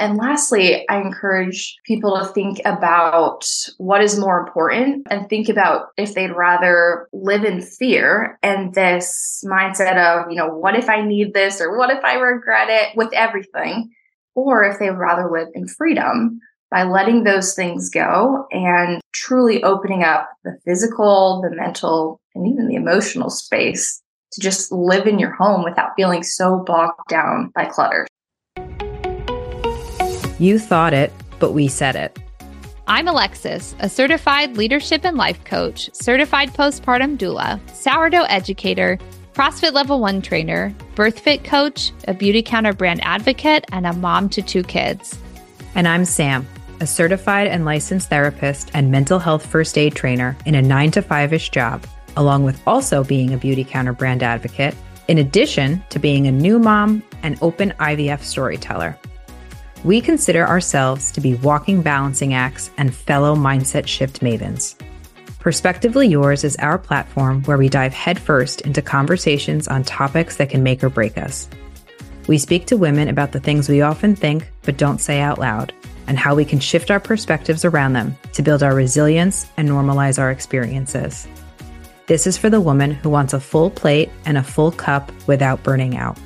And lastly, I encourage people to think about what is more important and think about if they'd rather live in fear and this mindset of, you know, what if I need this or what if I regret it with everything, or if they'd rather live in freedom by letting those things go and truly opening up the physical, the mental, and even the emotional space to just live in your home without feeling so bogged down by clutter. You thought it, but we said it. I'm Alexis, a certified leadership and life coach, certified postpartum doula, sourdough educator, CrossFit Level 1 trainer, Birthfit coach, a Beautycounter brand advocate, and a mom to 2 kids. And I'm Sam, a certified and licensed therapist and mental health first aid trainer in a 9-to-5-ish job, along with also being a Beautycounter brand advocate, in addition to being a new mom and open IVF storyteller. We consider ourselves to be walking balancing acts and fellow mindset shift mavens. Perspectively Yours is our platform where we dive headfirst into conversations on topics that can make or break us. We speak to women about the things we often think but don't say out loud, and how we can shift our perspectives around them to build our resilience and normalize our experiences. This is for the woman who wants a full plate and a full cup without burning out.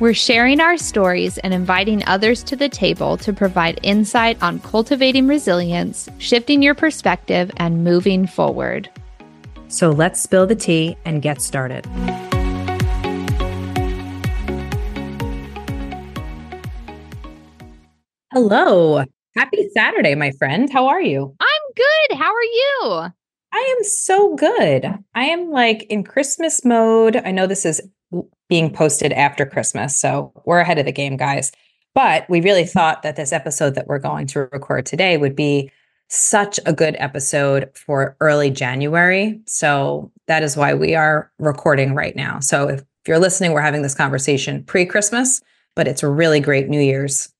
We're sharing our stories and inviting others to the table to provide insight on cultivating resilience, shifting your perspective, and moving forward. So let's spill the tea and get started. Hello. Happy Saturday, my friend. How are you? I'm good. How are you? I am so good. I am like in Christmas mode. I know this is being posted after Christmas, so we're ahead of the game, guys. But we really thought that this episode that we're going to record today would be such a good episode for early January. So that is why we are recording right now. So if you're listening, we're having this conversation pre-Christmas, but it's a really great New Year's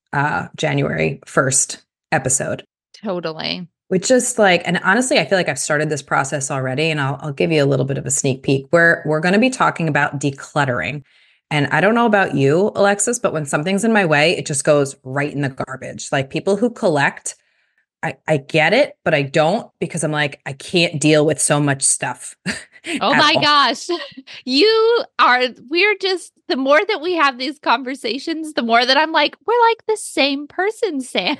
January 1st episode. Totally. Which is like, and honestly, I feel like I've started this process already, and I'll give you a little bit of a sneak peek. We're going to be talking about decluttering. And I don't know about you, Alexis, but when something's in my way, it just goes right in the garbage. Like people who collect, I get it, but I don't, because I'm like, I can't deal with so much stuff. Oh my gosh. We're just, the more that we have these conversations, the more that I'm like, we're like the same person, Sam.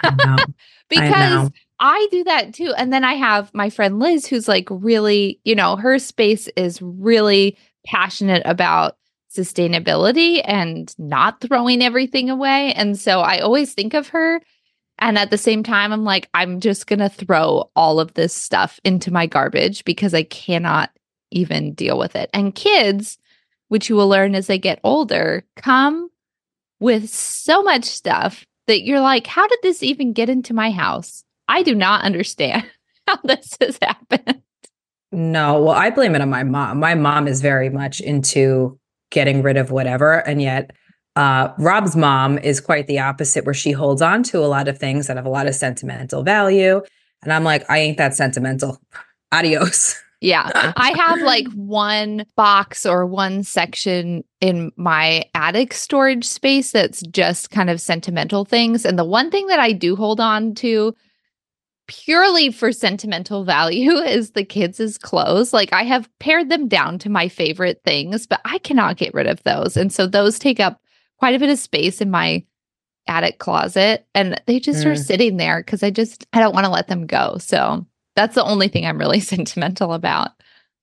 Because I do that too. And then I have my friend Liz, who's like really, you know, her space is really passionate about sustainability and not throwing everything away. And so I always think of her. And at the same time, I'm like, I'm just going to throw all of this stuff into my garbage because I cannot even deal with it. And kids, which you will learn as they get older, come with so much stuff that you're like, how did this even get into my house? I do not understand how this has happened. No, well, I blame it on my mom. My mom is very much into getting rid of whatever. And yet Rob's mom is quite the opposite, where she holds on to a lot of things that have a lot of sentimental value. And I'm like, I ain't that sentimental. Adios. Yeah. I have like one box or one section in my attic storage space that's just kind of sentimental things. And the one thing that I do hold on to purely for sentimental value is the kids' clothes. Like I have pared them down to my favorite things, but I cannot get rid of those. And so those take up quite a bit of space in my attic closet, and they just are sitting there because I don't want to let them go. So that's the only thing I'm really sentimental about.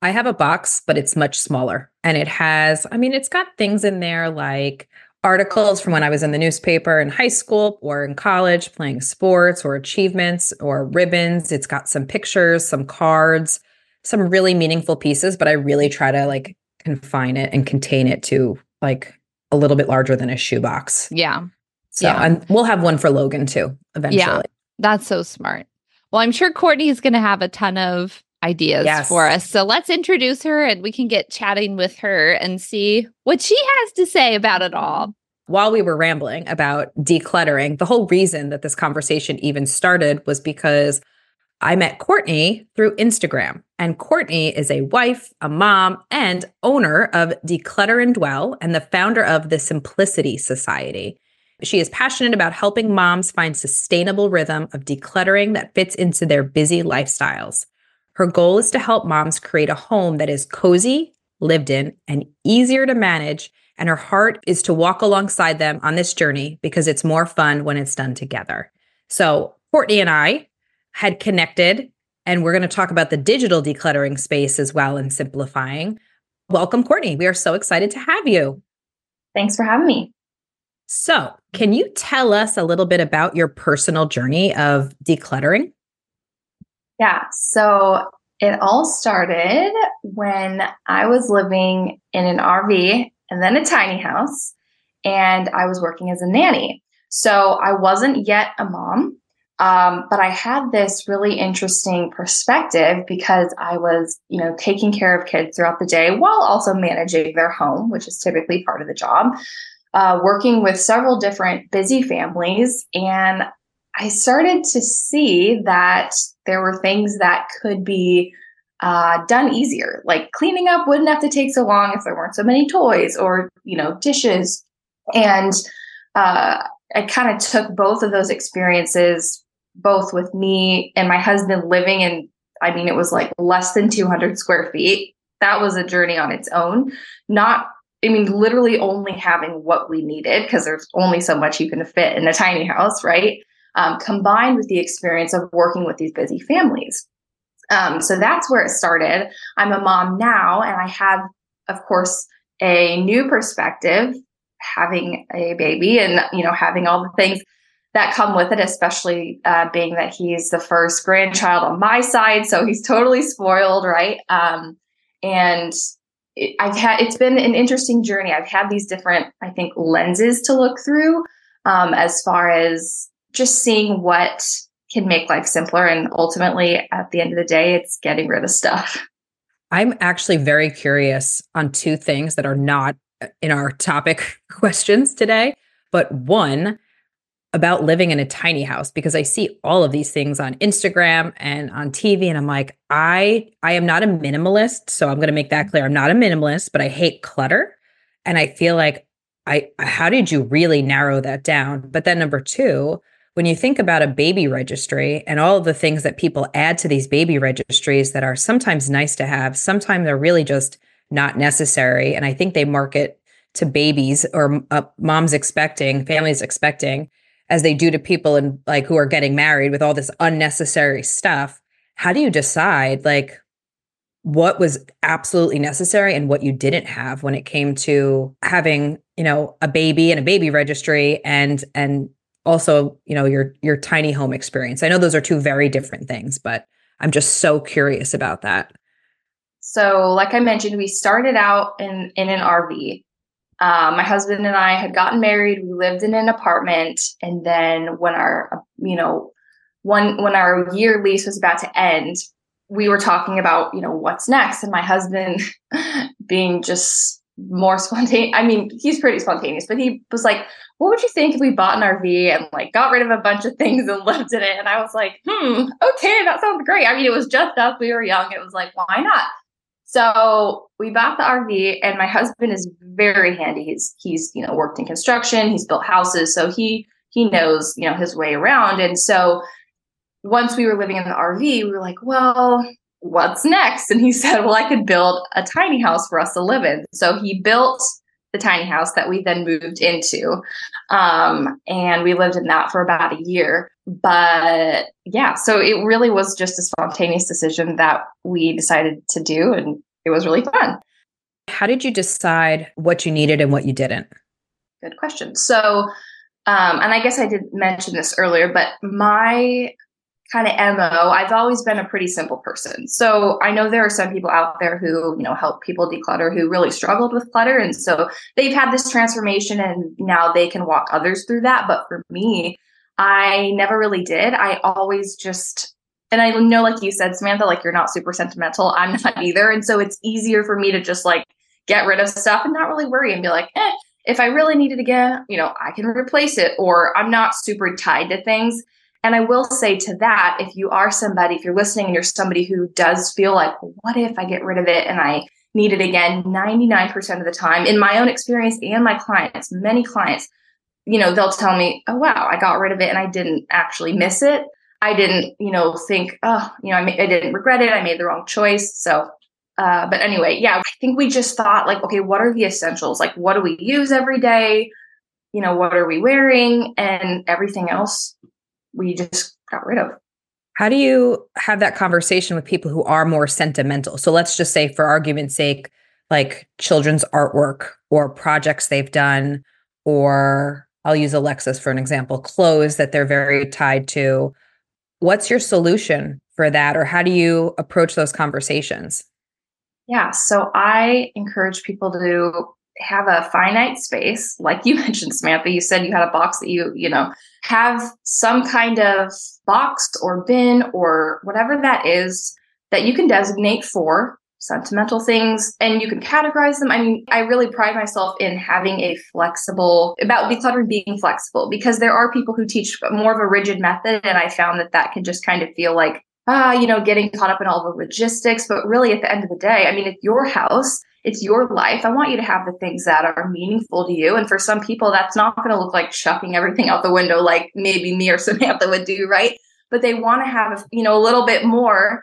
I have a box, but it's much smaller. And it has, I mean, it's got things in there like articles from when I was in the newspaper in high school or in college, playing sports or achievements or ribbons. It's got some pictures, some cards, some really meaningful pieces, but I really try to like confine it and contain it to like a little bit larger than a shoebox. Yeah. So yeah. And we'll have one for Logan too, eventually. Yeah, that's so smart. Well, I'm sure Courtney is going to have a ton of ideas for us. So let's introduce her and we can get chatting with her and see what she has to say about it all. While we were rambling about decluttering, the whole reason that this conversation even started was because I met Courtney through Instagram. And Courtney is a wife, a mom, and owner of Declutter and Dwell and the founder of the Simplicity Society. She is passionate about helping moms find sustainable rhythm of decluttering that fits into their busy lifestyles. Her goal is to help moms create a home that is cozy, lived in, and easier to manage, and her heart is to walk alongside them on this journey because it's more fun when it's done together. So Courtney and I had connected, and we're going to talk about the digital decluttering space as well and simplifying. Welcome, Courtney. We are so excited to have you. Thanks for having me. So can you tell us a little bit about your personal journey of decluttering? Yeah, so it all started when I was living in an RV and then a tiny house, and I was working as a nanny. So I wasn't yet a mom, but I had this really interesting perspective because I was, taking care of kids throughout the day while also managing their home, which is typically part of the job, working with several different busy families. And I started to see that there were things that could be done easier, like cleaning up wouldn't have to take so long if there weren't so many toys or, dishes. And I kind of took both of those experiences, both with me and my husband living in, it was like less than 200 square feet. That was a journey on its own. Literally only having what we needed because there's only so much you can fit in a tiny house, right? Combined with the experience of working with these busy families. So that's where it started. I'm a mom now, and I have, of course, a new perspective, having a baby and, having all the things that come with it, especially being that he's the first grandchild on my side. So he's totally spoiled, right? It's been an interesting journey. I've had these different, lenses to look through as far as just seeing what can make life simpler. And ultimately, at the end of the day, it's getting rid of stuff. I'm actually very curious on two things that are not in our topic questions today, but one about living in a tiny house, because I see all of these things on Instagram and on TV. And I'm like, I am not a minimalist. So I'm going to make that clear. I'm not a minimalist, but I hate clutter. And I feel like how did you really narrow that down? But then number two, when you think about a baby registry and all of the things that people add to these baby registries that are sometimes nice to have, sometimes they're really just not necessary. And I think they market to babies or moms expecting, families expecting, as they do to people in who are getting married with all this unnecessary stuff. How do you decide what was absolutely necessary and what you didn't have when it came to having, a baby and a baby registry and also, your tiny home experience? I know those are two very different things, but I'm just so curious about that. So like I mentioned, we started out in an RV. My husband and I had gotten married. We lived in an apartment. And then when our year lease was about to end, we were talking about, what's next. And my husband being just more spontaneous. He's pretty spontaneous, but he was like, what would you think if we bought an RV and got rid of a bunch of things and lived in it? And I was like, okay, that sounds great. It was just us. We were young. It was like, why not? So we bought the RV, and my husband is very handy. He's worked in construction. He's built houses. So he knows, his way around. And so once we were living in the RV, we were like, well, what's next? And he said, well, I could build a tiny house for us to live in. So he built the tiny house that we then moved into. And we lived in that for about a year. But yeah, so it really was just a spontaneous decision that we decided to do. And it was really fun. How did you decide what you needed and what you didn't? Good question. So, and I guess I did mention this earlier, but my kind of MO, I've always been a pretty simple person. So I know there are some people out there who, help people declutter who really struggled with clutter. And so they've had this transformation and now they can walk others through that. But for me, I never really did. I always just, and I know, like you said, Samantha, you're not super sentimental. I'm not either. And so it's easier for me to just get rid of stuff and not really worry and be like, if I really need it again, I can replace it, or I'm not super tied to things. And I will say to that, if you're listening and you're somebody who does feel like, what if I get rid of it and I need it again? 99% of the time, in my own experience and my clients, many clients, you know, they'll tell me, oh, wow, I got rid of it and I didn't actually miss it. I didn't, you know, think, oh, you know, I didn't regret it. I made the wrong choice. So, but anyway, yeah, I think we just thought like, okay, what are the essentials? Like, what do we use every day? You know, what are we wearing? And everything else we just got rid of. How do you have that conversation with people who are more sentimental? So let's just say, for argument's sake, like children's artwork or projects they've done, or I'll use Alexis for an example, clothes that they're very tied to. What's your solution for that? Or how do you approach those conversations? Yeah. So I encourage people to have a finite space. Like you mentioned, Samantha, you said you had a box that you know, have some kind of box or bin or whatever that is that you can designate for sentimental things, and you can categorize them. I mean, I really pride myself in having being flexible, because there are people who teach more of a rigid method. And I found that can just kind of feel like, you know, getting caught up in all the logistics. But really, at the end of the day, I mean, it's your house, it's your life. I want you to have the things that are meaningful to you. And for some people, that's not going to look like chucking everything out the window, like maybe me or Samantha would do, right? But they want to have, you know, a little bit more.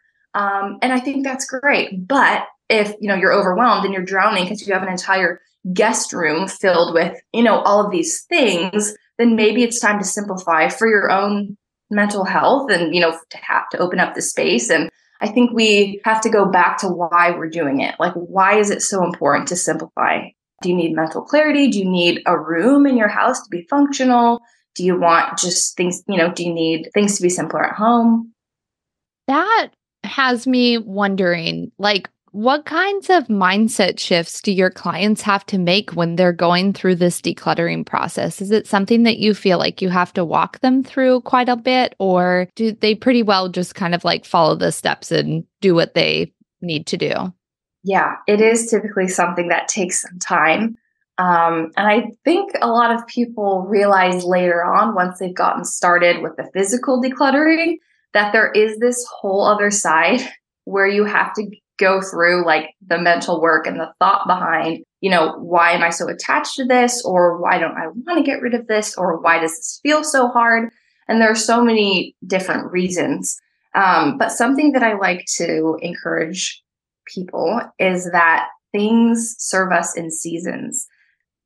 And I think that's great. But if, you know, you're overwhelmed and you're drowning because you have an entire guest room filled with, you know, all of these things, then maybe it's time to simplify for your own mental health and, you know, to have to open up the space. And I think we have to go back to why we're doing it. Like, why is it so important to simplify? Do you need mental clarity? Do you need a room in your house to be functional? Do you want just things, you know, do you need things to be simpler at home? That has me wondering, like, what kinds of mindset shifts do your clients have to make when they're going through this decluttering process? Is it something that you feel like you have to walk them through quite a bit, or do they pretty well just kind of like follow the steps and do what they need to do? Yeah, it is typically something that takes some time. And I think a lot of people realize later on, once they've gotten started with the physical decluttering, that there is this whole other side where you have to go through like the mental work and the thought behind, you know, why am I so attached to this? Or why don't I want to get rid of this? Or why does this feel so hard? And there are so many different reasons. But something that I like to encourage people is that things serve us in seasons.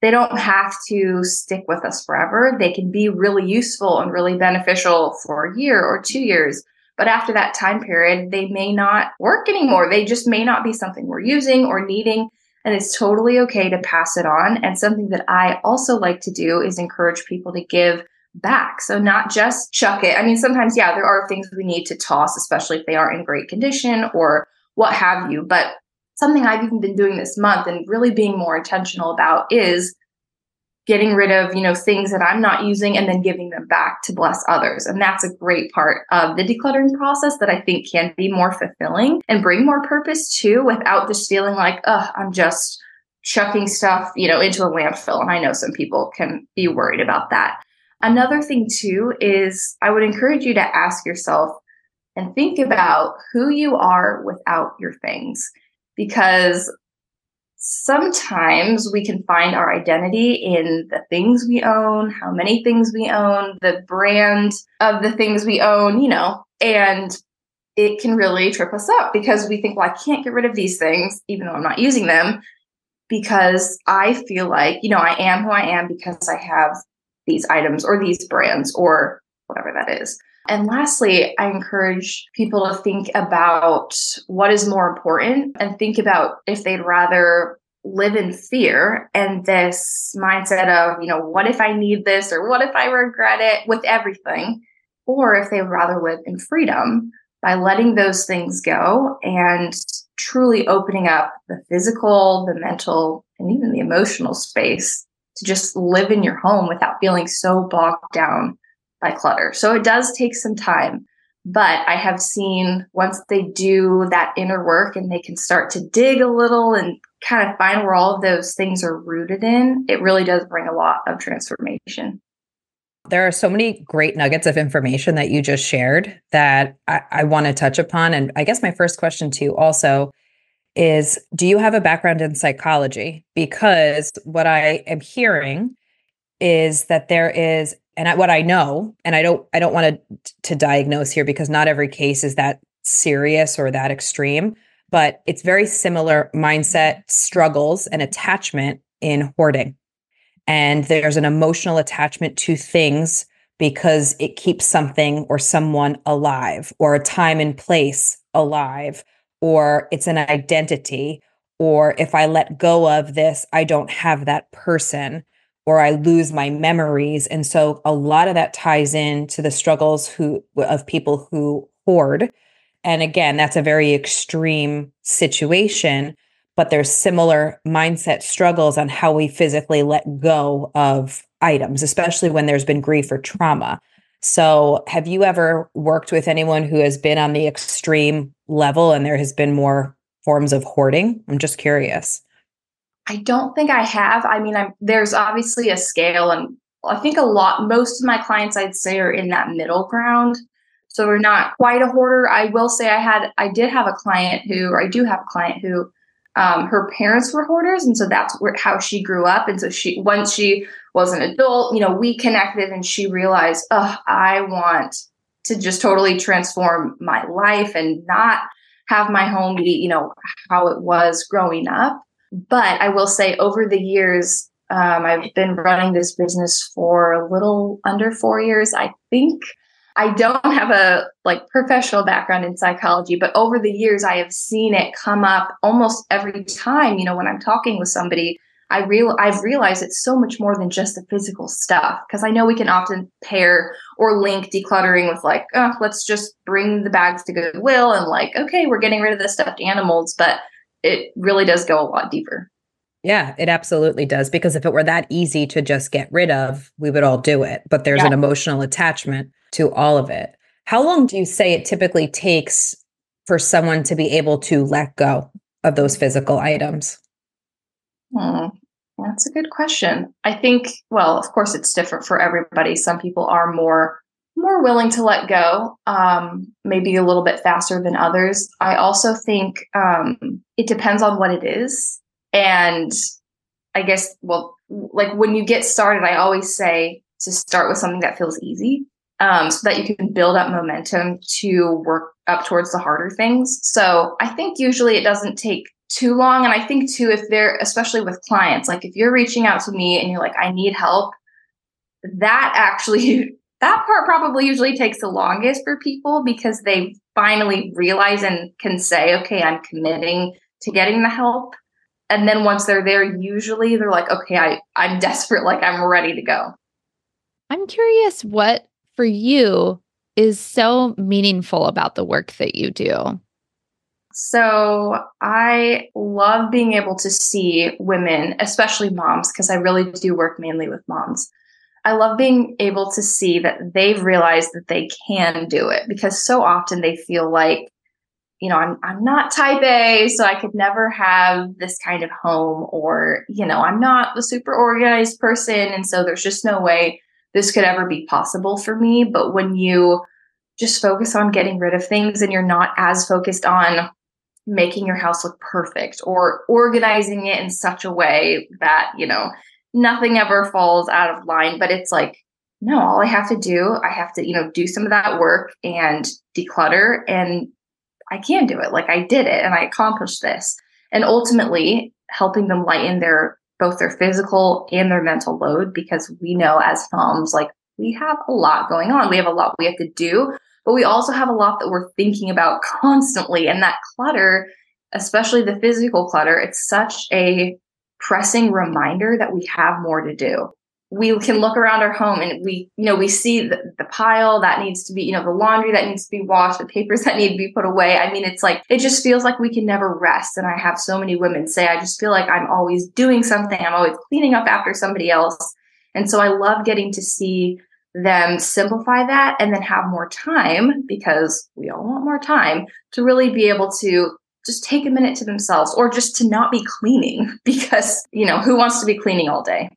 They don't have to stick with us forever. They can be really useful and really beneficial for a year or 2 years. But after that time period, they may not work anymore. They just may not be something we're using or needing. And it's totally okay to pass it on. And something that I also like to do is encourage people to give back. So not just chuck it. I mean, sometimes, yeah, there are things we need to toss, especially if they aren't in great condition or what have you. But something I've even been doing this month and really being more intentional about is getting rid of, you know, things that I'm not using and then giving them back to bless others. And that's a great part of the decluttering process that I think can be more fulfilling and bring more purpose to, without just feeling like, oh, I'm just chucking stuff, you know, into a landfill. And I know some people can be worried about that. Another thing too is I would encourage you to ask yourself and think about who you are without your things, because sometimes we can find our identity in the things we own, how many things we own, the brand of the things we own, you know, and it can really trip us up because we think, well, I can't get rid of these things, even though I'm not using them, because I feel like, you know, I am who I am because I have these items or these brands or whatever that is. And lastly, I encourage people to think about what is more important and think about if they'd rather live in fear and this mindset of, you know, what if I need this or what if I regret it with everything, or if they'd rather live in freedom by letting those things go and truly opening up the physical, the mental, and even the emotional space to just live in your home without feeling so bogged down by clutter. So it does take some time, but I have seen once they do that inner work and they can start to dig a little and kind of find where all of those things are rooted in, it really does bring a lot of transformation. There are so many great nuggets of information that you just shared that I want to touch upon. And I guess my first question to you also is, do you have a background in psychology? Because what I am hearing is that there is, and what I know, and I don't want to diagnose here because not every case is that serious or that extreme, but it's very similar mindset struggles and attachment in hoarding. And there's an emotional attachment to things because it keeps something or someone alive, or a time and place alive, or it's an identity, or if I let go of this, I don't have that person, or I lose my memories. And so a lot of that ties into the struggles of people who hoard. And again, that's a very extreme situation, but there's similar mindset struggles on how we physically let go of items, especially when there's been grief or trauma. So have you ever worked with anyone who has been on the extreme level and there has been more forms of hoarding? I'm just curious. I don't think I have. I mean, there's obviously a scale, and I think most of my clients, I'd say, are in that middle ground. So we're not quite a hoarder. I will say I do have a client who, her parents were hoarders. And so that's how she grew up. And so once she was an adult, we connected and she realized, I want to just totally transform my life and not have my home be, how it was growing up. But I will say over the years, I've been running this business for a little under 4 years, I think. I don't have a professional background in psychology, but over the years, I have seen it come up almost every time. When I'm talking with somebody, I've realized it's so much more than just the physical stuff, because I know we can often pair or link decluttering with let's just bring the bags to Goodwill and okay, we're getting rid of the stuffed animals, but it really does go a lot deeper. Yeah, it absolutely does. Because if it were that easy to just get rid of, we would all do it. But there's an emotional attachment to all of it. How long do you say it typically takes for someone to be able to let go of those physical items? That's a good question. I think, of course, it's different for everybody. Some people are more willing to let go, maybe a little bit faster than others. I also think it depends on what it is. And I guess, when you get started, I always say to start with something that feels easy, so that you can build up momentum to work up towards the harder things. So I think usually it doesn't take too long. And I think too, especially with clients, if you're reaching out to me and you're I need help, that part probably usually takes the longest for people, because they finally realize and can say, okay, I'm committing to getting the help. And then once they're there, usually they're okay, I'm desperate. I'm ready to go. I'm curious what for you is so meaningful about the work that you do. So I love being able to see women, especially moms, because I really do work mainly with moms. I love being able to see that they've realized that they can do it, because so often they feel I'm not type A, so I could never have this kind of home, or, I'm not the super organized person. And so there's just no way this could ever be possible for me. But when you just focus on getting rid of things and you're not as focused on making your house look perfect or organizing it in such a way that, nothing ever falls out of line, but it's no, all I have to, do some of that work and declutter, and I can do it. I did it and I accomplished this. And ultimately helping them lighten both their physical and their mental load, because we know as moms, we have a lot going on. We have a lot we have to do, but we also have a lot that we're thinking about constantly. And that clutter, especially the physical clutter, it's such a pressing reminder that we have more to do. We can look around our home and we see the pile that needs to be, the laundry that needs to be washed, the papers that need to be put away. I mean, it's it just feels we can never rest. And I have so many women say, I just feel I'm always doing something. I'm always cleaning up after somebody else. And so I love getting to see them simplify that and then have more time, because we all want more time to really be able to just take a minute to themselves, or just to not be cleaning, because, who wants to be cleaning all day?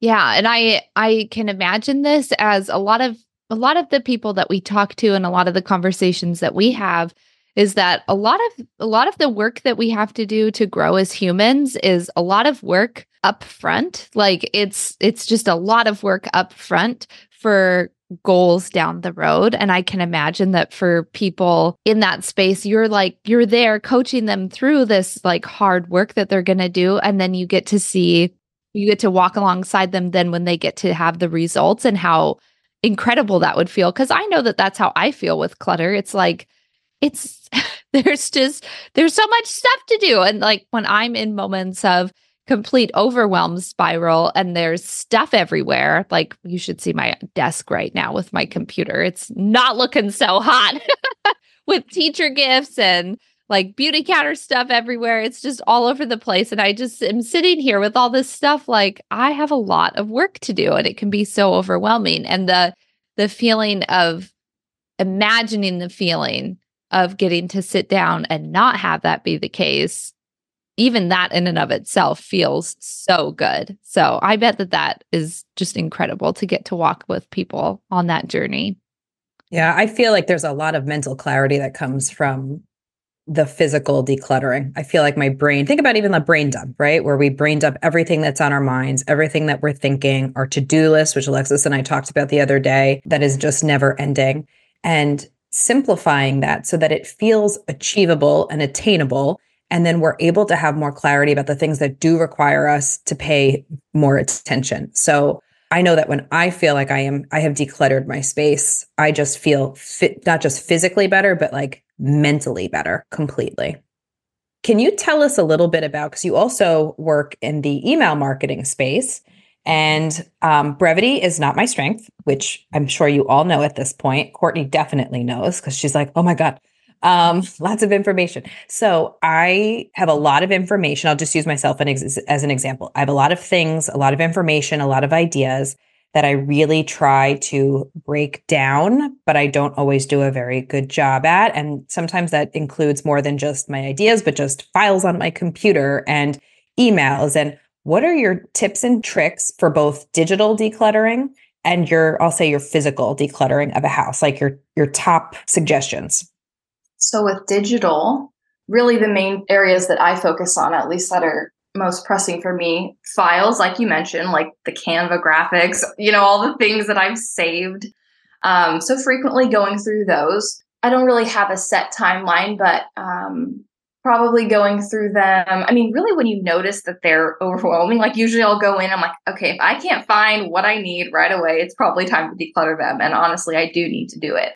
Yeah. And I can imagine this as a lot of the people that we talk to and a lot of the conversations that we have is that a lot of the work that we have to do to grow as humans is a lot of work up front. Like it's just a lot of work up front for goals down the road. And I can imagine that for people in that space, you're there coaching them through this like hard work that they're going to do. And then you get to walk alongside them then when they get to have the results, and how incredible that would feel. Cause I know that that's how I feel with clutter. It's like, there's so much stuff to do. And like when I'm in moments of complete overwhelm spiral and there's stuff everywhere, like you should see my desk right now with my computer. It's not looking so hot with teacher gifts and like Beautycounter stuff everywhere. It's just all over the place. And I just am sitting here with all this stuff. Like I have a lot of work to do and it can be so overwhelming. And the feeling of imagining the feeling of getting to sit down and not have that be the case, even that in and of itself feels so good. So I bet that is just incredible to get to walk with people on that journey. Yeah, I feel like there's a lot of mental clarity that comes from the physical decluttering. I feel like my brain, think about even the brain dump, right? Where we brain dump everything that's on our minds, everything that we're thinking, our to-do list, which Alexis and I talked about the other day, that is just never ending. And simplifying that so that it feels achievable and attainable. And then we're able to have more clarity about the things that do require us to pay more attention. So I know that when I feel like I have decluttered my space, I just feel fit, not just physically better, but like mentally better completely. Can you tell us a little bit about, because you also work in the email marketing space, and brevity is not my strength, which I'm sure you all know at this point. Courtney definitely knows because she's like, oh my God, lots of information. So I have a lot of information. I'll just use myself as an example. I have a lot of things, a lot of information, a lot of ideas that I really try to break down, but I don't always do a very good job at. And sometimes that includes more than just my ideas, but just files on my computer and emails. And what are your tips and tricks for both digital decluttering and your physical decluttering of a house, like your top suggestions? So with digital, really the main areas that I focus on, at least that are most pressing for me, files, like you mentioned, like the Canva graphics, all the things that I've saved. So frequently going through those. I don't really have a set timeline, but probably going through them. I mean, really when you notice that they're overwhelming, like usually I'll go in, I'm like, okay, if I can't find what I need right away, it's probably time to declutter them. And honestly, I do need to do it.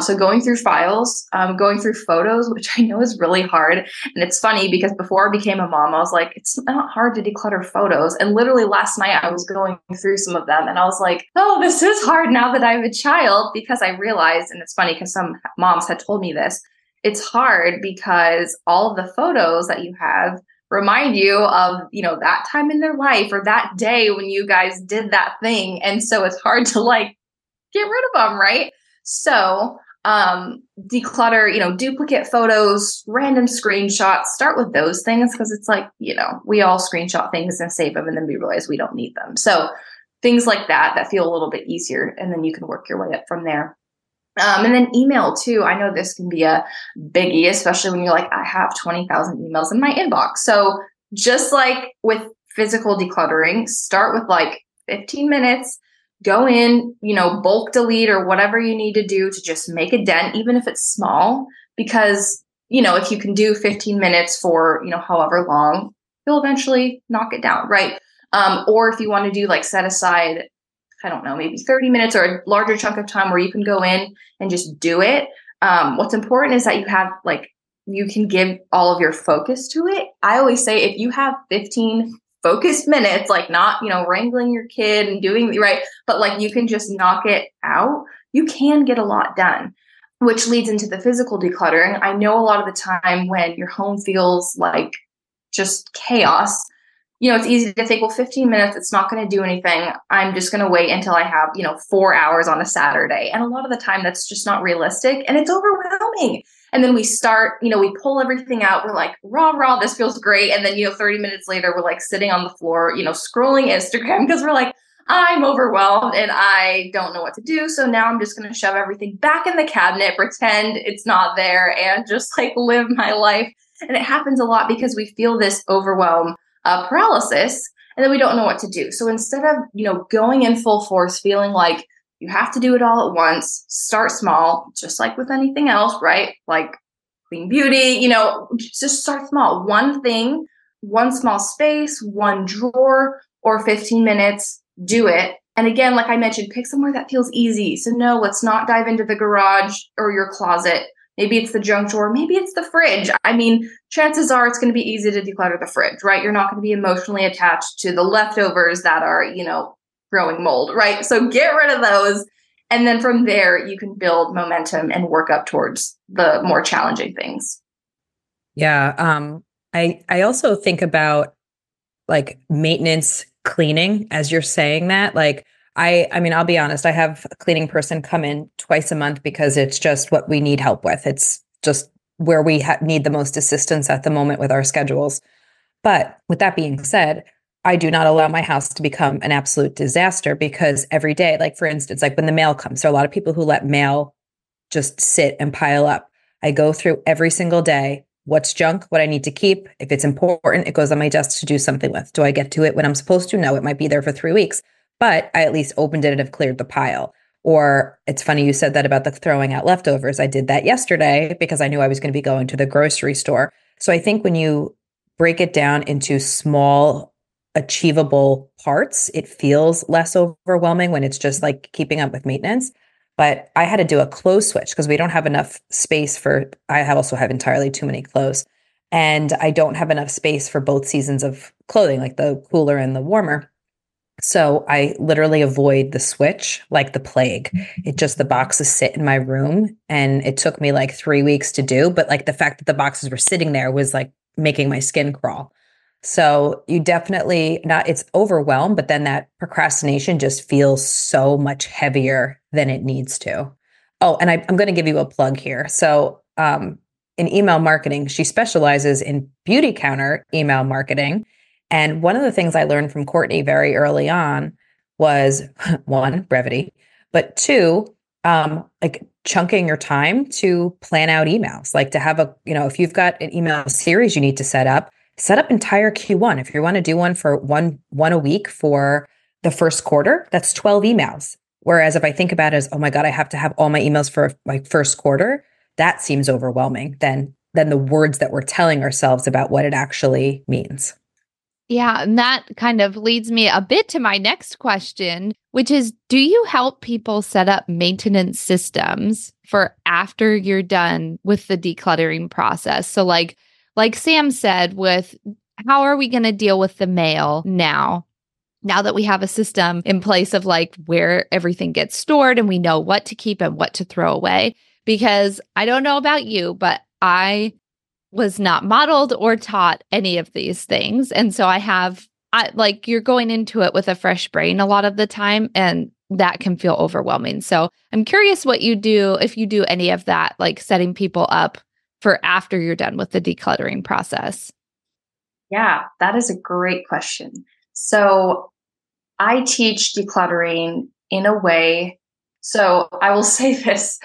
So going through files, going through photos, which I know is really hard. And it's funny because before I became a mom, I was like, it's not hard to declutter photos. And literally last night I was going through some of them and I was like, oh, this is hard now that I have a child, because I realized, and it's funny because some moms had told me this, it's hard because all of the photos that you have remind you of, that time in their life or that day when you guys did that thing. And so it's hard to like get rid of them, right? So declutter, duplicate photos, random screenshots, start with those things because it's like, we all screenshot things and save them and then we realize we don't need them. So things like that feel a little bit easier, and then you can work your way up from there. And then email too. I know this can be a biggie, especially when you're like, I have 20,000 emails in my inbox. So just like with physical decluttering, start with like 15 minutes. Go in, bulk delete or whatever you need to do to just make a dent, even if it's small, because, if you can do 15 minutes for, however long, you'll eventually knock it down, right? Or if you want to do like set aside, I don't know, maybe 30 minutes or a larger chunk of time where you can go in and just do it. What's important is that you have like, you can give all of your focus to it. I always say if you have 15 focused minutes, like not, wrangling your kid and doing right, but like you can just knock it out, you can get a lot done, which leads into the physical decluttering. I know a lot of the time when your home feels like just chaos, it's easy to think, well, 15 minutes, it's not going to do anything. I'm just going to wait until I have, 4 hours on a Saturday. And a lot of the time that's just not realistic and it's overwhelming. And then we start, we pull everything out. We're like, rah, this feels great. And then, 30 minutes later, we're like sitting on the floor, scrolling Instagram because we're like, I'm overwhelmed and I don't know what to do. So now I'm just going to shove everything back in the cabinet, pretend it's not there, and just like live my life. And it happens a lot because we feel this overwhelm paralysis, and then we don't know what to do. So instead of, going in full force, feeling like you have to do it all at once, start small, just like with anything else, right? Like clean beauty, just start small. One thing, one small space, one drawer, or 15 minutes, do it. And again, like I mentioned, pick somewhere that feels easy. So no, let's not dive into the garage or your closet. Maybe it's the junk drawer. Maybe it's the fridge. I mean, chances are it's going to be easy to declutter the fridge, right? You're not going to be emotionally attached to the leftovers that are, growing mold, right? So get rid of those. And then from there, you can build momentum and work up towards the more challenging things. Yeah. I also think about like maintenance cleaning as you're saying that. Like, I mean, I'll be honest, I have a cleaning person come in twice a month because it's just what we need help with. It's just where we need the most assistance at the moment with our schedules. But with that being said, I do not allow my house to become an absolute disaster, because every day, like for instance, like when the mail comes, so a lot of people who let mail just sit and pile up. I go through every single day. What's junk, what I need to keep. If it's important, it goes on my desk to do something with. Do I get to it when I'm supposed to? No, it might be there for 3 weeks, but I at least opened it and have cleared the pile. Or it's funny you said that about the throwing out leftovers. I did that yesterday because I knew I was going to be going to the grocery store. So I think when you break it down into small, achievable parts, it feels less overwhelming when it's just like keeping up with maintenance. But I had to do a clothes switch because we don't have enough space for, I also have entirely too many clothes, and I don't have enough space for both seasons of clothing, like the cooler and the warmer. So I literally avoid the switch like the plague. It just, the boxes sit in my room, and it took me like 3 weeks to do, but like the fact that the boxes were sitting there was like making my skin crawl. So you definitely it's overwhelmed, but then that procrastination just feels so much heavier than it needs to. Oh, and I'm going to give you a plug here. So in email marketing, she specializes in Beautycounter email marketing. And one of the things I learned from Courtney very early on was one, brevity, but two, like chunking your time to plan out emails, like to have a, if you've got an email series you need to set up entire Q1. If you want to do one for one a week for the first quarter, that's 12 emails. Whereas if I think about it as, oh my God, I have to have all my emails for my first quarter, that seems overwhelming than the words that we're telling ourselves about what it actually means. Yeah. And that kind of leads me a bit to my next question, which is, do you help people set up maintenance systems for after you're done with the decluttering process? So like Sam said, with how are we going to deal with the mail now that we have a system in place of like where everything gets stored and we know what to keep and what to throw away? Because I don't know about you, but I was not modeled or taught any of these things. And so I you're going into it with a fresh brain a lot of the time, and that can feel overwhelming. So I'm curious what you do, if you do any of that, like setting people up for after you're done with the decluttering process? Yeah, that is a great question. So I teach decluttering in a way. So I will say this.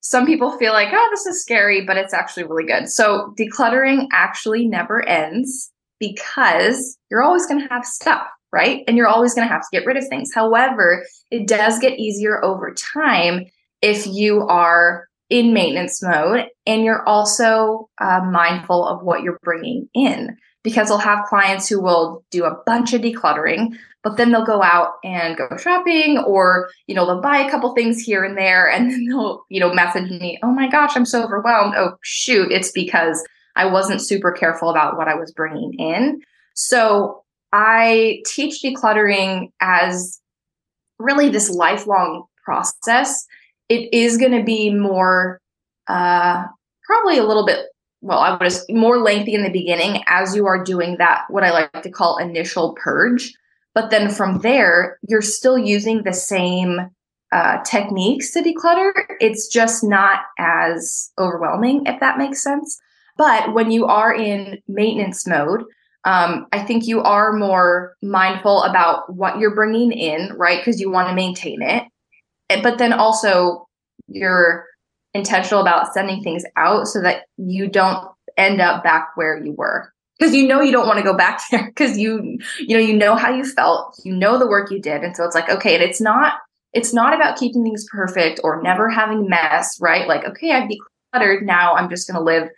Some people feel like, oh, this is scary, but it's actually really good. So decluttering actually never ends, because you're always going to have stuff, right? And you're always going to have to get rid of things. However, it does get easier over time if you are in maintenance mode, and you're also mindful of what you're bringing in, because I'll have clients who will do a bunch of decluttering, but then they'll go out and go shopping, or, they'll buy a couple things here and there, and then they'll, message me, oh my gosh, I'm so overwhelmed. Oh shoot, it's because I wasn't super careful about what I was bringing in. So I teach decluttering as really this lifelong process. It is going to be more, probably a little bit, more lengthy in the beginning as you are doing that, what I like to call initial purge. But then from there, you're still using the same techniques to declutter. It's just not as overwhelming, if that makes sense. But when you are in maintenance mode, I think you are more mindful about what you're bringing in, right? Because you want to maintain it. But then also you're intentional about sending things out so that you don't end up back where you were. Because you know you don't want to go back there because you know how you felt, you know the work you did. And so it's like, okay, and it's not about keeping things perfect or never having mess, right? Like, okay, I've decluttered, now I'm just gonna live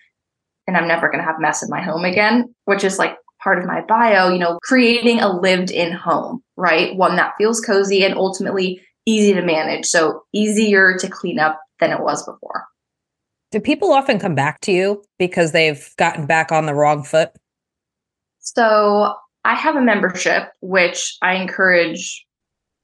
and I'm never gonna have mess in my home again, which is like part of my bio, you know, creating a lived in home, right? One that feels cozy and ultimately easy to manage. So easier to clean up than it was before. Do people often come back to you because they've gotten back on the wrong foot? So I have a membership, which I encourage,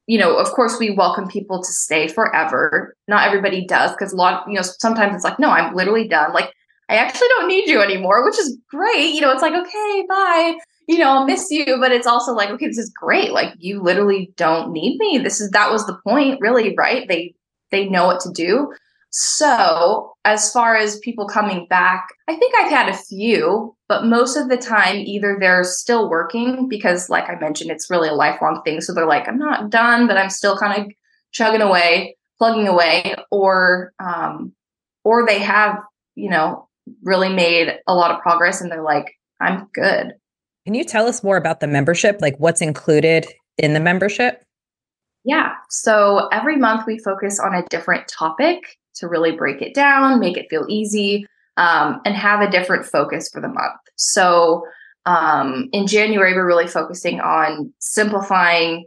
you know, of course we welcome people to stay forever. Not everybody does because a lot, you know, sometimes it's like, no, I'm literally done. Like, I actually don't need you anymore, which is great. You know, it's like, okay, bye. You know, I'll miss you. But it's also like, okay, this is great. Like, you literally don't need me. That was the point, really, right? They know what to do. So as far as people coming back, I think I've had a few, but most of the time, either they're still working because like I mentioned, it's really a lifelong thing. So they're like, I'm not done, but I'm still kind of chugging away, plugging away, or they have, you know, really made a lot of progress and they're like, I'm good. Can you tell us more about the membership? Like what's included in the membership? Yeah. So every month we focus on a different topic to really break it down, make it feel easy, and have a different focus for the month. So in January, we're really focusing on simplifying.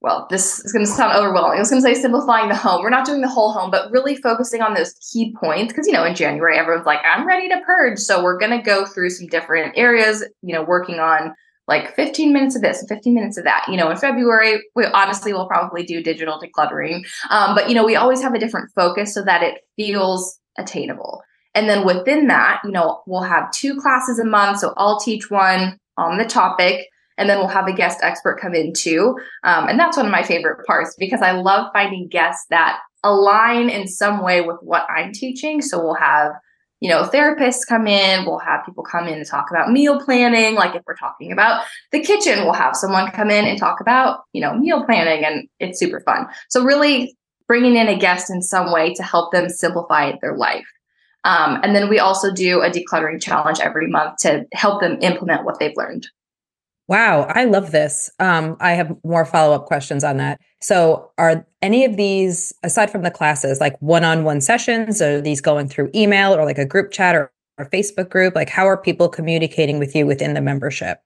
Well, this is going to sound overwhelming. I was going to say simplifying the home. We're not doing the whole home, but really focusing on those key points. Because, you know, in January, everyone's like, I'm ready to purge. So we're going to go through some different areas, you know, working on like 15 minutes of this and 15 minutes of that. You know, in February, we honestly will probably do digital decluttering. But, you know, we always have a different focus so that it feels attainable. And then within that, you know, we'll have 2 classes a month. So I'll teach one on the topic and then we'll have a guest expert come in too. And that's one of my favorite parts because I love finding guests that align in some way with what I'm teaching. So we'll have, you know, therapists come in, we'll have people come in to talk about meal planning. Like if we're talking about the kitchen, we'll have someone come in and talk about, you know, meal planning, and it's super fun. So really bringing in a guest in some way to help them simplify their life. And then we also do a decluttering challenge every month to help them implement what they've learned. Wow. I love this. I have more follow-up questions on that. So are any of these, aside from the classes, like one-on-one sessions, are these going through email or like a group chat or Facebook group? Like how are people communicating with you within the membership?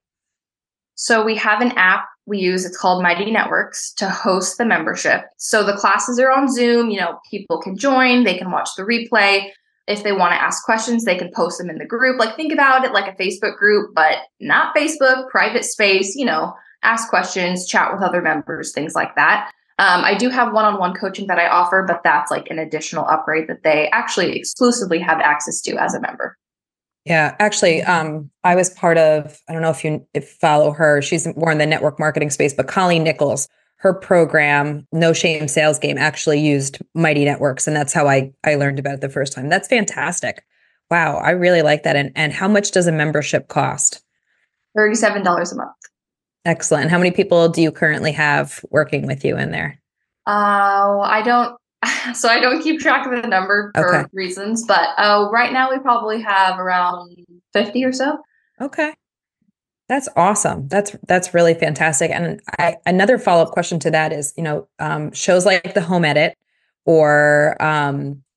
So we have an app we use. It's called Mighty Networks to host the membership. So the classes are on Zoom. You know, people can join, they can watch the replay. If they want to ask questions, they can post them in the group. Like think about it like a Facebook group, but not Facebook, private space, you know, ask questions, chat with other members, things like that. I do have one-on-one coaching that I offer, but that's like an additional upgrade that they actually exclusively have access to as a member. Yeah, actually, I was part of, I don't know if you follow her, she's more in the network marketing space, but Colleen Nichols, her program, No Shame Sales Game, actually used Mighty Networks. And that's how I learned about it the first time. That's fantastic. Wow. I really like that. And how much does a membership cost? $37 a month. Excellent. And how many people do you currently have working with you in there? I don't keep track of the number for reasons, but right now we probably have around 50 or so. Okay. That's awesome. That's really fantastic. And another follow-up question to that is, you know, shows like The Home Edit or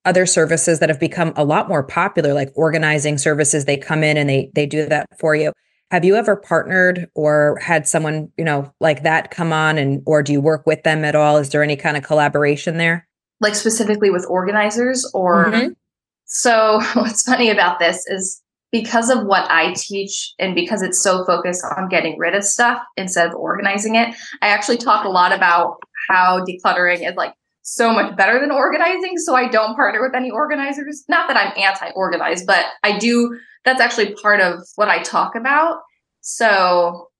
other services that have become a lot more popular, like organizing services, they come in and they do that for you. Have you ever partnered or had someone, you know, like that come on or do you work with them at all? Is there any kind of collaboration there? Like specifically with organizers or? Mm-hmm. So what's funny about this is, because of what I teach and because it's so focused on getting rid of stuff instead of organizing it, I actually talk a lot about how decluttering is like so much better than organizing. So I don't partner with any organizers. Not that I'm anti-organized, but I do. That's actually part of what I talk about. So,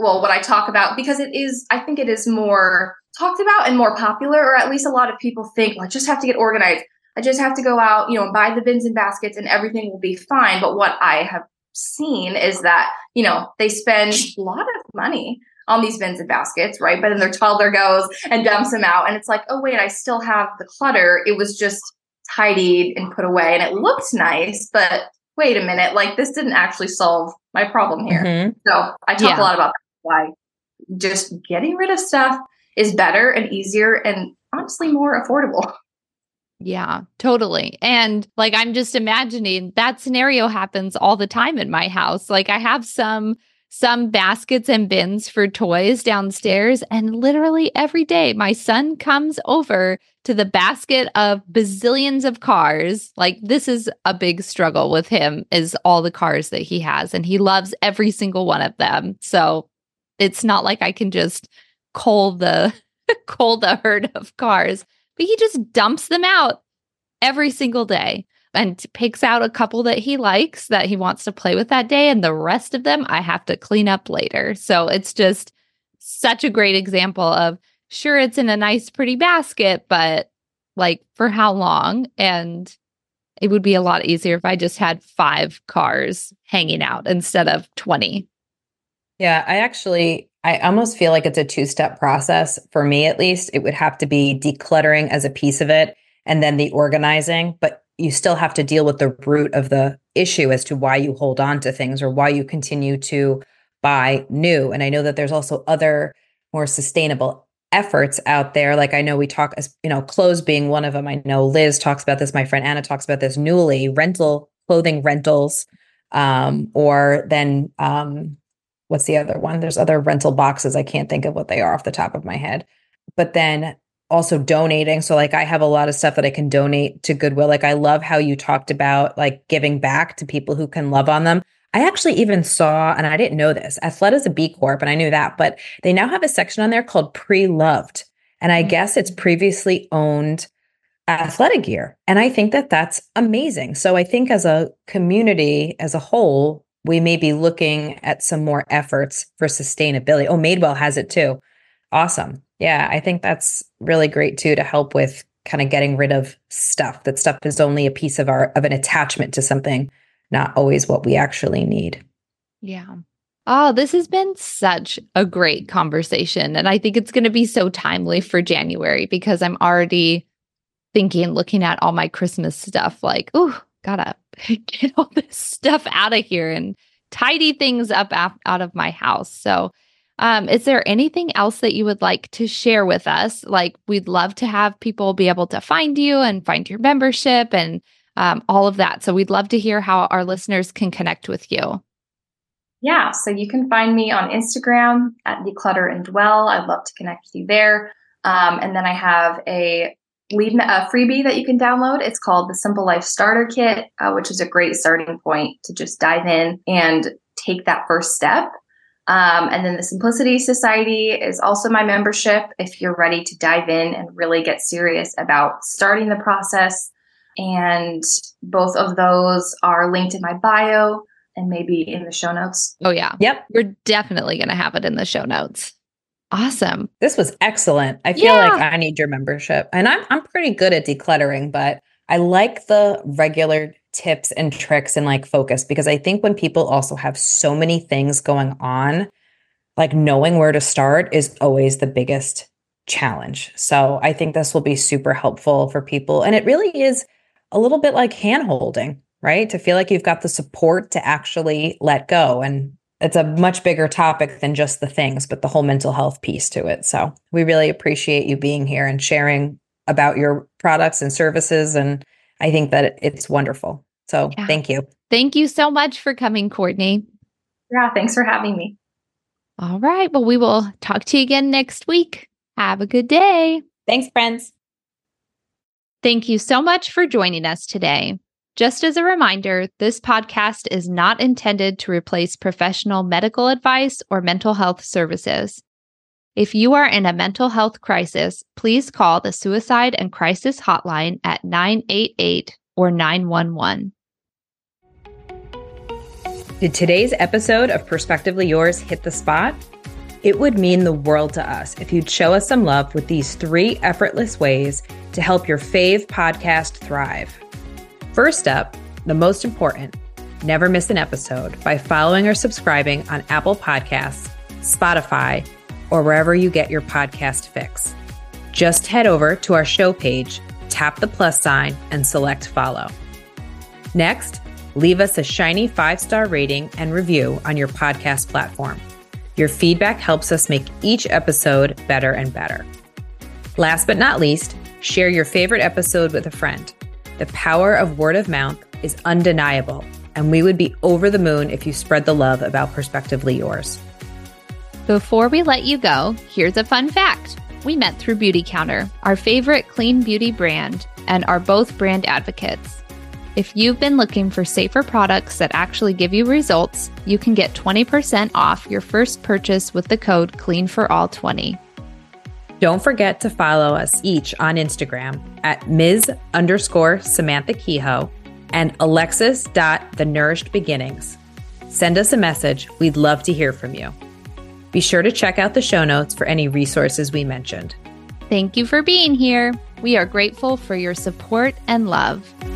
well, what I talk about, because it is, I think it is more talked about and more popular, or at least a lot of people think, well, I just have to get organized. I just have to go out, you know, buy the bins and baskets and everything will be fine. But what I have seen is that, you know, they spend a lot of money on these bins and baskets, right? But then their toddler goes and dumps them out. And it's like, oh, wait, I still have the clutter. It was just tidied and put away and it looked nice, but wait a minute, like this didn't actually solve my problem here. Mm-hmm. So I talk a lot about why just getting rid of stuff is better and easier and honestly more affordable. Yeah, totally. And like, I'm just imagining that scenario happens all the time in my house. Like I have some baskets and bins for toys downstairs. And literally every day, my son comes over to the basket of bazillions of cars. Like this is a big struggle with him, is all the cars that he has. And he loves every single one of them. So it's not like I can just cull the herd of cars, but he just dumps them out every single day and picks out a couple that he likes, that he wants to play with that day. And the rest of them, I have to clean up later. So it's just such a great example of, sure, it's in a nice, pretty basket, but like for how long? And it would be a lot easier if I just had 5 cars hanging out instead of 20. Yeah, I almost feel like it's a 2-step process. For me, at least, it would have to be decluttering as a piece of it and then the organizing, but you still have to deal with the root of the issue as to why you hold on to things or why you continue to buy new. And I know that there's also other more sustainable efforts out there. Like I know we talk, you know, clothes being one of them. I know Liz talks about this. My friend Anna talks about this newly, clothing rentals, or then, what's the other one? There's other rental boxes. I can't think of what they are off the top of my head, but then also donating. So like I have a lot of stuff that I can donate to Goodwill. Like I love how you talked about like giving back to people who can love on them. I actually even saw, and I didn't know this, Athleta's a B Corp and I knew that, but they now have a section on there called pre-loved. And I guess it's previously owned athletic gear. And I think that that's amazing. So I think as a community, as a whole, we may be looking at some more efforts for sustainability. Oh, Madewell has it too. Awesome. Yeah, I think that's really great too, to help with kind of getting rid of stuff. That stuff is only a piece of an attachment to something, not always what we actually need. Yeah. Oh, this has been such a great conversation. And I think it's going to be so timely for January because I'm already thinking, looking at all my Christmas stuff, like, ooh, gotta get all this stuff out of here and tidy things up out of my house. So is there anything else that you would like to share with us? Like we'd love to have people be able to find you and find your membership and all of that. So we'd love to hear how our listeners can connect with you. Yeah. So you can find me on Instagram at Declutter and Dwell. I'd love to connect with you there. And then I have a freebie that you can download. It's called the Simple Life Starter Kit, which is a great starting point to just dive in and take that first step. And then the Simplicity Society is also my membership if you're ready to dive in and really get serious about starting the process. And both of those are linked in my bio and maybe in the show notes. Oh, yeah. Yep. We're definitely going to have it in the show notes. Awesome. This was excellent. I feel like I need your membership. And I'm pretty good at decluttering, but I like the regular tips and tricks and like focus, because I think when people also have so many things going on, like knowing where to start is always the biggest challenge. So I think this will be super helpful for people. And it really is a little bit like hand holding, right? To feel like you've got the support to actually let go. And it's a much bigger topic than just the things, but the whole mental health piece to it. So we really appreciate you being here and sharing about your products and services. And I think that it's wonderful. So thank you. Thank you so much for coming, Courtney. Yeah, thanks for having me. All right. Well, we will talk to you again next week. Have a good day. Thanks, friends. Thank you so much for joining us today. Just as a reminder, this podcast is not intended to replace professional medical advice or mental health services. If you are in a mental health crisis, please call the Suicide and Crisis Hotline at 988 or 911. Did today's episode of Perspectively Yours hit the spot? It would mean the world to us if you'd show us some love with these 3 effortless ways to help your fave podcast thrive. First up, the most important, never miss an episode by following or subscribing on Apple Podcasts, Spotify, or wherever you get your podcast fix. Just head over to our show page, tap the plus sign, and select follow. Next, leave us a shiny 5-star rating and review on your podcast platform. Your feedback helps us make each episode better and better. Last but not least, share your favorite episode with a friend. The power of word of mouth is undeniable, and we would be over the moon if you spread the love about Perspectively Yours. Before we let you go, here's a fun fact. We met through Beautycounter, our favorite clean beauty brand, and are both brand advocates. If you've been looking for safer products that actually give you results, you can get 20% off your first purchase with the code CLEANFORALL20. Don't forget to follow us each on Instagram at Ms_Samantha Kehoe and Alexis.TheNourished Beginnings. Send us a message. We'd love to hear from you. Be sure to check out the show notes for any resources we mentioned. Thank you for being here. We are grateful for your support and love.